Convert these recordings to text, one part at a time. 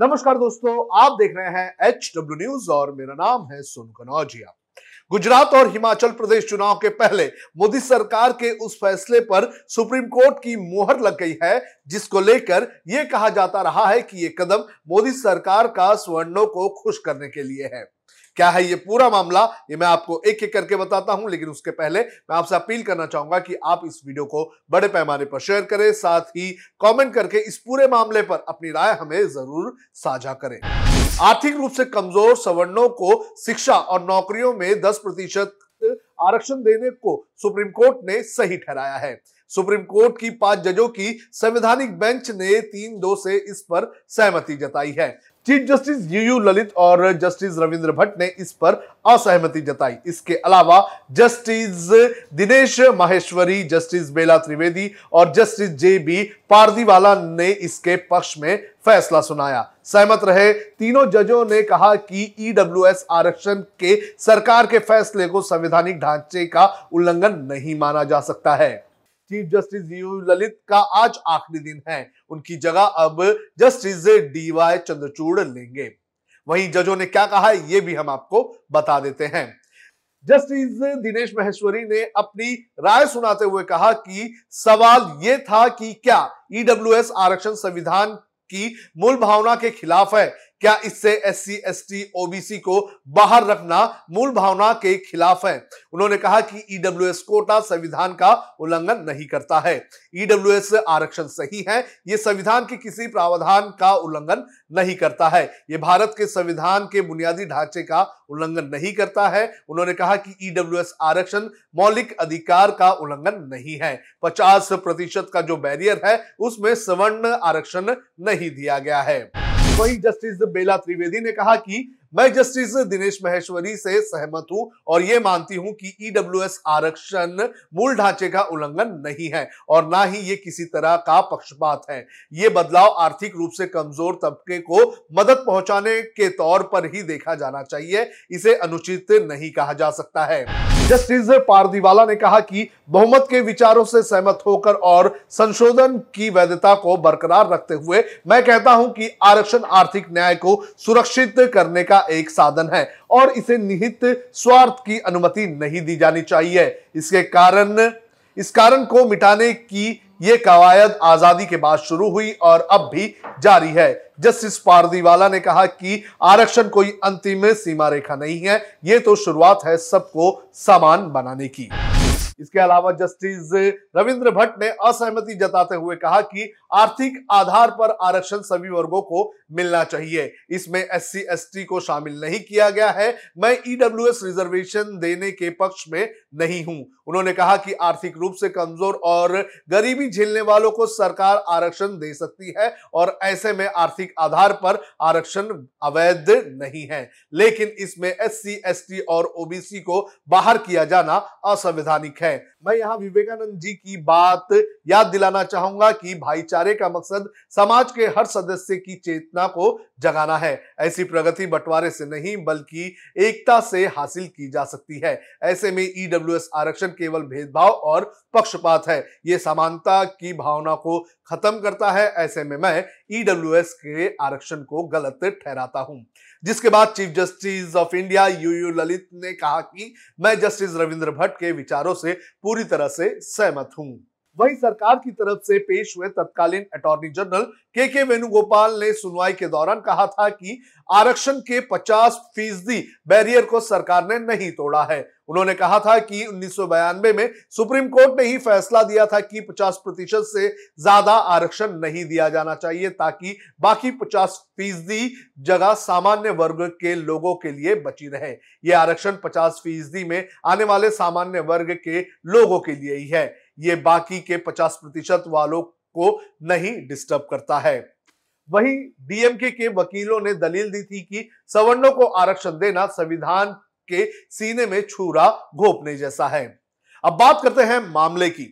नमस्कार दोस्तों, आप देख रहे हैं एचडब्ल्यू न्यूज और मेरा नाम है सुन कनौजिया। गुजरात और हिमाचल प्रदेश चुनाव के पहले मोदी सरकार के उस फैसले पर सुप्रीम कोर्ट की मोहर लग गई है जिसको लेकर यह कहा जाता रहा है कि यह कदम मोदी सरकार का सवर्णों को खुश करने के लिए है। क्या है ये पूरा मामला, ये मैं आपको एक एक करके बताता हूं, लेकिन उसके पहले मैं आपसे अपील करना चाहूंगा कि आप इस वीडियो को बड़े पैमाने पर शेयर करें, साथ ही कमेंट करके इस पूरे मामले पर अपनी राय हमें जरूर साझा करें। आर्थिक रूप से कमजोर सवर्णों को शिक्षा और नौकरियों में 10% आरक्षण देने को सुप्रीम कोर्ट ने सही ठहराया है। सुप्रीम कोर्ट की 5 जजों की संवैधानिक बेंच ने 3-2 से इस पर सहमति जताई है। चीफ जस्टिस यू ललित और जस्टिस रविंद्र भट्ट ने इस पर असहमति जताई। इसके अलावा जस्टिस दिनेश माहेश्वरी, जस्टिस बेला त्रिवेदी और जस्टिस जे बी पार्दीवाला ने इसके पक्ष में फैसला सुनाया। सहमत रहे तीनों जजों ने कहा कि ईडब्ल्यूएस आरक्षण के सरकार के फैसले को संवैधानिक ढांचे का उल्लंघन नहीं माना जा सकता है। चीफ जस्टिस यू ललित का आज आखिरी दिन है, उनकी जगह अब जस्टिस डीवाई चंद्रचूड़ लेंगे। वहीं जजों ने क्या कहा है ये भी हम आपको बता देते हैं। जस्टिस दिनेश माहेश्वरी ने अपनी राय सुनाते हुए कहा कि सवाल ये था कि क्या ईडब्ल्यूएस आरक्षण संविधान की मूल भावना के खिलाफ है, क्या इससे SC, ST, OBC को बाहर रखना मूल भावना के खिलाफ है। उन्होंने कहा कि ईडब्ल्यूएस कोटा संविधान का उल्लंघन नहीं करता है, ईडब्ल्यूएस आरक्षण सही है, ये संविधान के किसी प्रावधान का उल्लंघन नहीं करता है, ये भारत के संविधान के बुनियादी ढांचे का उल्लंघन नहीं करता है। उन्होंने कहा कि ईडब्ल्यूएस आरक्षण मौलिक अधिकार का उल्लंघन नहीं है, 50% का जो बैरियर है उसमें सवर्ण आरक्षण नहीं दिया गया है। वही जस्टिस बेला त्रिवेदी ने कहा कि मैं जस्टिस दिनेश माहेश्वरी से सहमत हूं और ये मानती हूं कि ईडब्ल्यूएस आरक्षण मूल ढांचे का उल्लंघन नहीं है और ना ही ये किसी तरह का पक्षपात है। ये बदलाव आर्थिक रूप से कमजोर तबके को मदद पहुंचाने के तौर पर ही देखा जाना चाहिए, इसे अनुचित नहीं कहा जा सकता है। जस्टिस पारदीवाला ने कहा कि बहुमत के विचारों से सहमत होकर और संशोधन की वैधता को बरकरार रखते हुए मैं कहता हूं कि आरक्षण आर्थिक न्याय को सुरक्षित करने का एक साधन है और इसे निहित स्वार्थ की अनुमति नहीं दी जानी चाहिए। इस कारण को मिटाने की यह कवायद आजादी के बाद शुरू हुई और अब भी जारी है। जस्टिस पारदीवाला ने कहा कि आरक्षण कोई अंतिम सीमा रेखा नहीं है, यह तो शुरुआत है सबको समान बनाने की। इसके अलावा जस्टिस रविंद्र भट्ट ने असहमति जताते हुए कहा कि आर्थिक आधार पर आरक्षण सभी वर्गों को मिलना चाहिए, इसमें SC, ST को शामिल नहीं किया गया है। मैं ईडब्ल्यूएस रिजर्वेशन देने के पक्ष में नहीं हूं। उन्होंने कहा कि आर्थिक रूप से कमजोर और गरीबी झेलने वालों को सरकार आरक्षण दे सकती है और ऐसे में आर्थिक आधार पर आरक्षण अवैध नहीं है, लेकिन इसमें SC, ST और OBC को बाहर किया जाना असंवैधानिक है। मैं यहाँ विवेकानंद जी की बात याद दिलाना चाहूंगा कि भाईचारे का मकसद समाज के हर सदस्य की चेतना को जगाना है। ऐसी प्रगति बंटवारे से नहीं बल्कि एकता से हासिल की जा सकती है। ऐसे में ईडब्ल्यूएस आरक्षण केवल भेदभाव और पक्षपात है, ये समानता की भावना को खत्म करता है। ऐसे में मैं ईडब्ल्यूएस के आरक्षण को गलत ठहराता हूं। जिसके बाद chief justice of India U Lalit ने कहा कि मैं जस्टिस रविंद्र भट्ट के विचारों से पूरी तरह से सहमत हूं। वहीं सरकार की तरफ से पेश हुए तत्कालीन अटॉर्नी जनरल के वेणुगोपाल ने सुनवाई के दौरान कहा था कि आरक्षण के 50% बैरियर को सरकार ने नहीं तोड़ा है। उन्होंने कहा था कि 1992 में सुप्रीम कोर्ट ने ही फैसला दिया था कि 50% से ज्यादा आरक्षण नहीं दिया जाना चाहिए ताकि बाकी 50% जगह सामान्य वर्ग के लोगों के लिए बची रहे। यह आरक्षण 50% में आने वाले सामान्य वर्ग के लोगों के लिए ही है, ये बाकी के 50% वालों को नहीं डिस्टर्ब करता है। वहीं डीएमके के वकीलों ने दलील दी थी कि सवर्णों को आरक्षण देना संविधान के सीने में छुरा घोंपने जैसा है। अब बात करते हैं मामले की।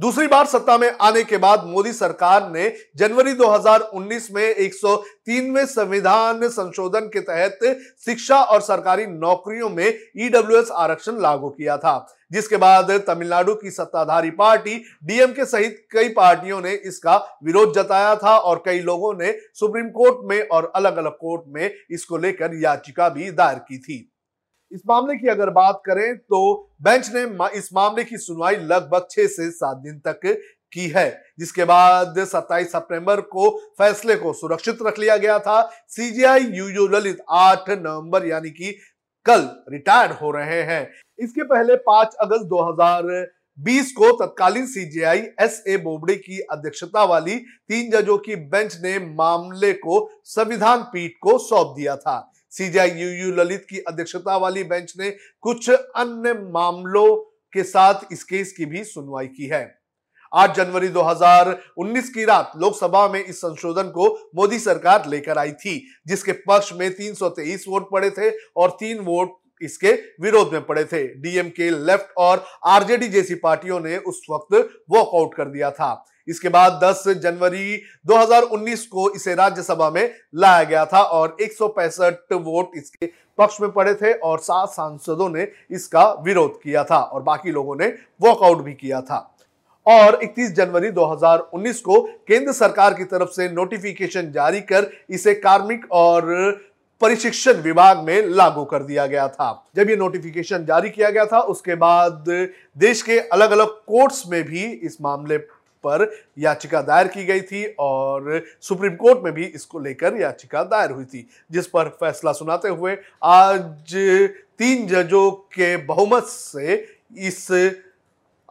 दूसरी बार सत्ता में आने के बाद मोदी सरकार ने जनवरी 2019 में 103वें संविधान संशोधन के तहत शिक्षा और सरकारी नौकरियों में ईडब्ल्यूएस आरक्षण लागू किया था, जिसके बाद तमिलनाडु की सत्ताधारी पार्टी डीएमके सहित कई पार्टियों ने इसका विरोध जताया था और कई लोगों ने सुप्रीम कोर्ट में और अलग अलग कोर्ट में इसको लेकर याचिका भी दायर की थी। इस मामले की अगर बात करें तो बेंच ने इस मामले की सुनवाई लगभग 6 से 7 दिन तक की है, जिसके बाद 27 सितंबर को फैसले को सुरक्षित रख लिया गया था। सीजीआई यू ललित 8 नवंबर यानी कि कल रिटायर्ड हो रहे हैं। इसके पहले 5 अगस्त 2020 को तत्कालीन सीजीआई एस ए बोबड़े की अध्यक्षता वाली 3 जजों की बेंच ने मामले को संविधान पीठ को सौंप दिया था। सीजीआई यू ललित की अध्यक्षता वाली बेंच ने कुछ अन्य मामलों के साथ इस केस की भी सुनवाई की है। 8 जनवरी 2019 की रात लोकसभा में इस संशोधन को मोदी सरकार लेकर आई थी, जिसके पक्ष में 323 वोट पड़े थे और 3 वोट इसके विरोध में पड़े थे। डीएमके, लेफ्ट और आरजेडी जैसी पार्टियों ने उस वक्त वॉकआउट कर दिया था। इसके बाद 10 जनवरी 2019 को इसे राज्यसभा में लाया गया था और 165 वोट इसके पक्ष में पड़े थे और 7 सांसदों ने इसका विरोध किया था और बाकी लोगों ने वॉकआउट भी किया था। और 31 जनवरी 2019 को केंद्र सरकार की तरफ से नोटिफिकेशन जारी कर इसे कार्मिक और परिशिक्षण विभाग में लागू कर दिया गया था। जब ये नोटिफिकेशन जारी किया गया था उसके बाद देश के अलग अलग कोर्ट्स में भी इस मामले पर याचिका दायर की गई थी और सुप्रीम कोर्ट में भी इसको लेकर याचिका दायर हुई थी, जिस पर फैसला सुनाते हुए आज 3 जजों के बहुमत से इस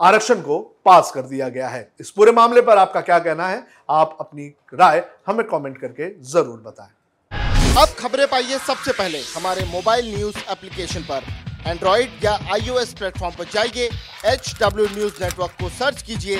आरक्षण को पास कर दिया गया है। इस पूरे मामले पर आपका क्या कहना है, आप अपनी राय हमें कमेंट करके जरूर बताएं। अब खबरें पाइए सबसे पहले हमारे मोबाइल न्यूज एप्लीकेशन पर। एंड्रॉइड या iOS प्लेटफॉर्म पर जाइए, एचडब्ल्यू न्यूज नेटवर्क को सर्च कीजिए,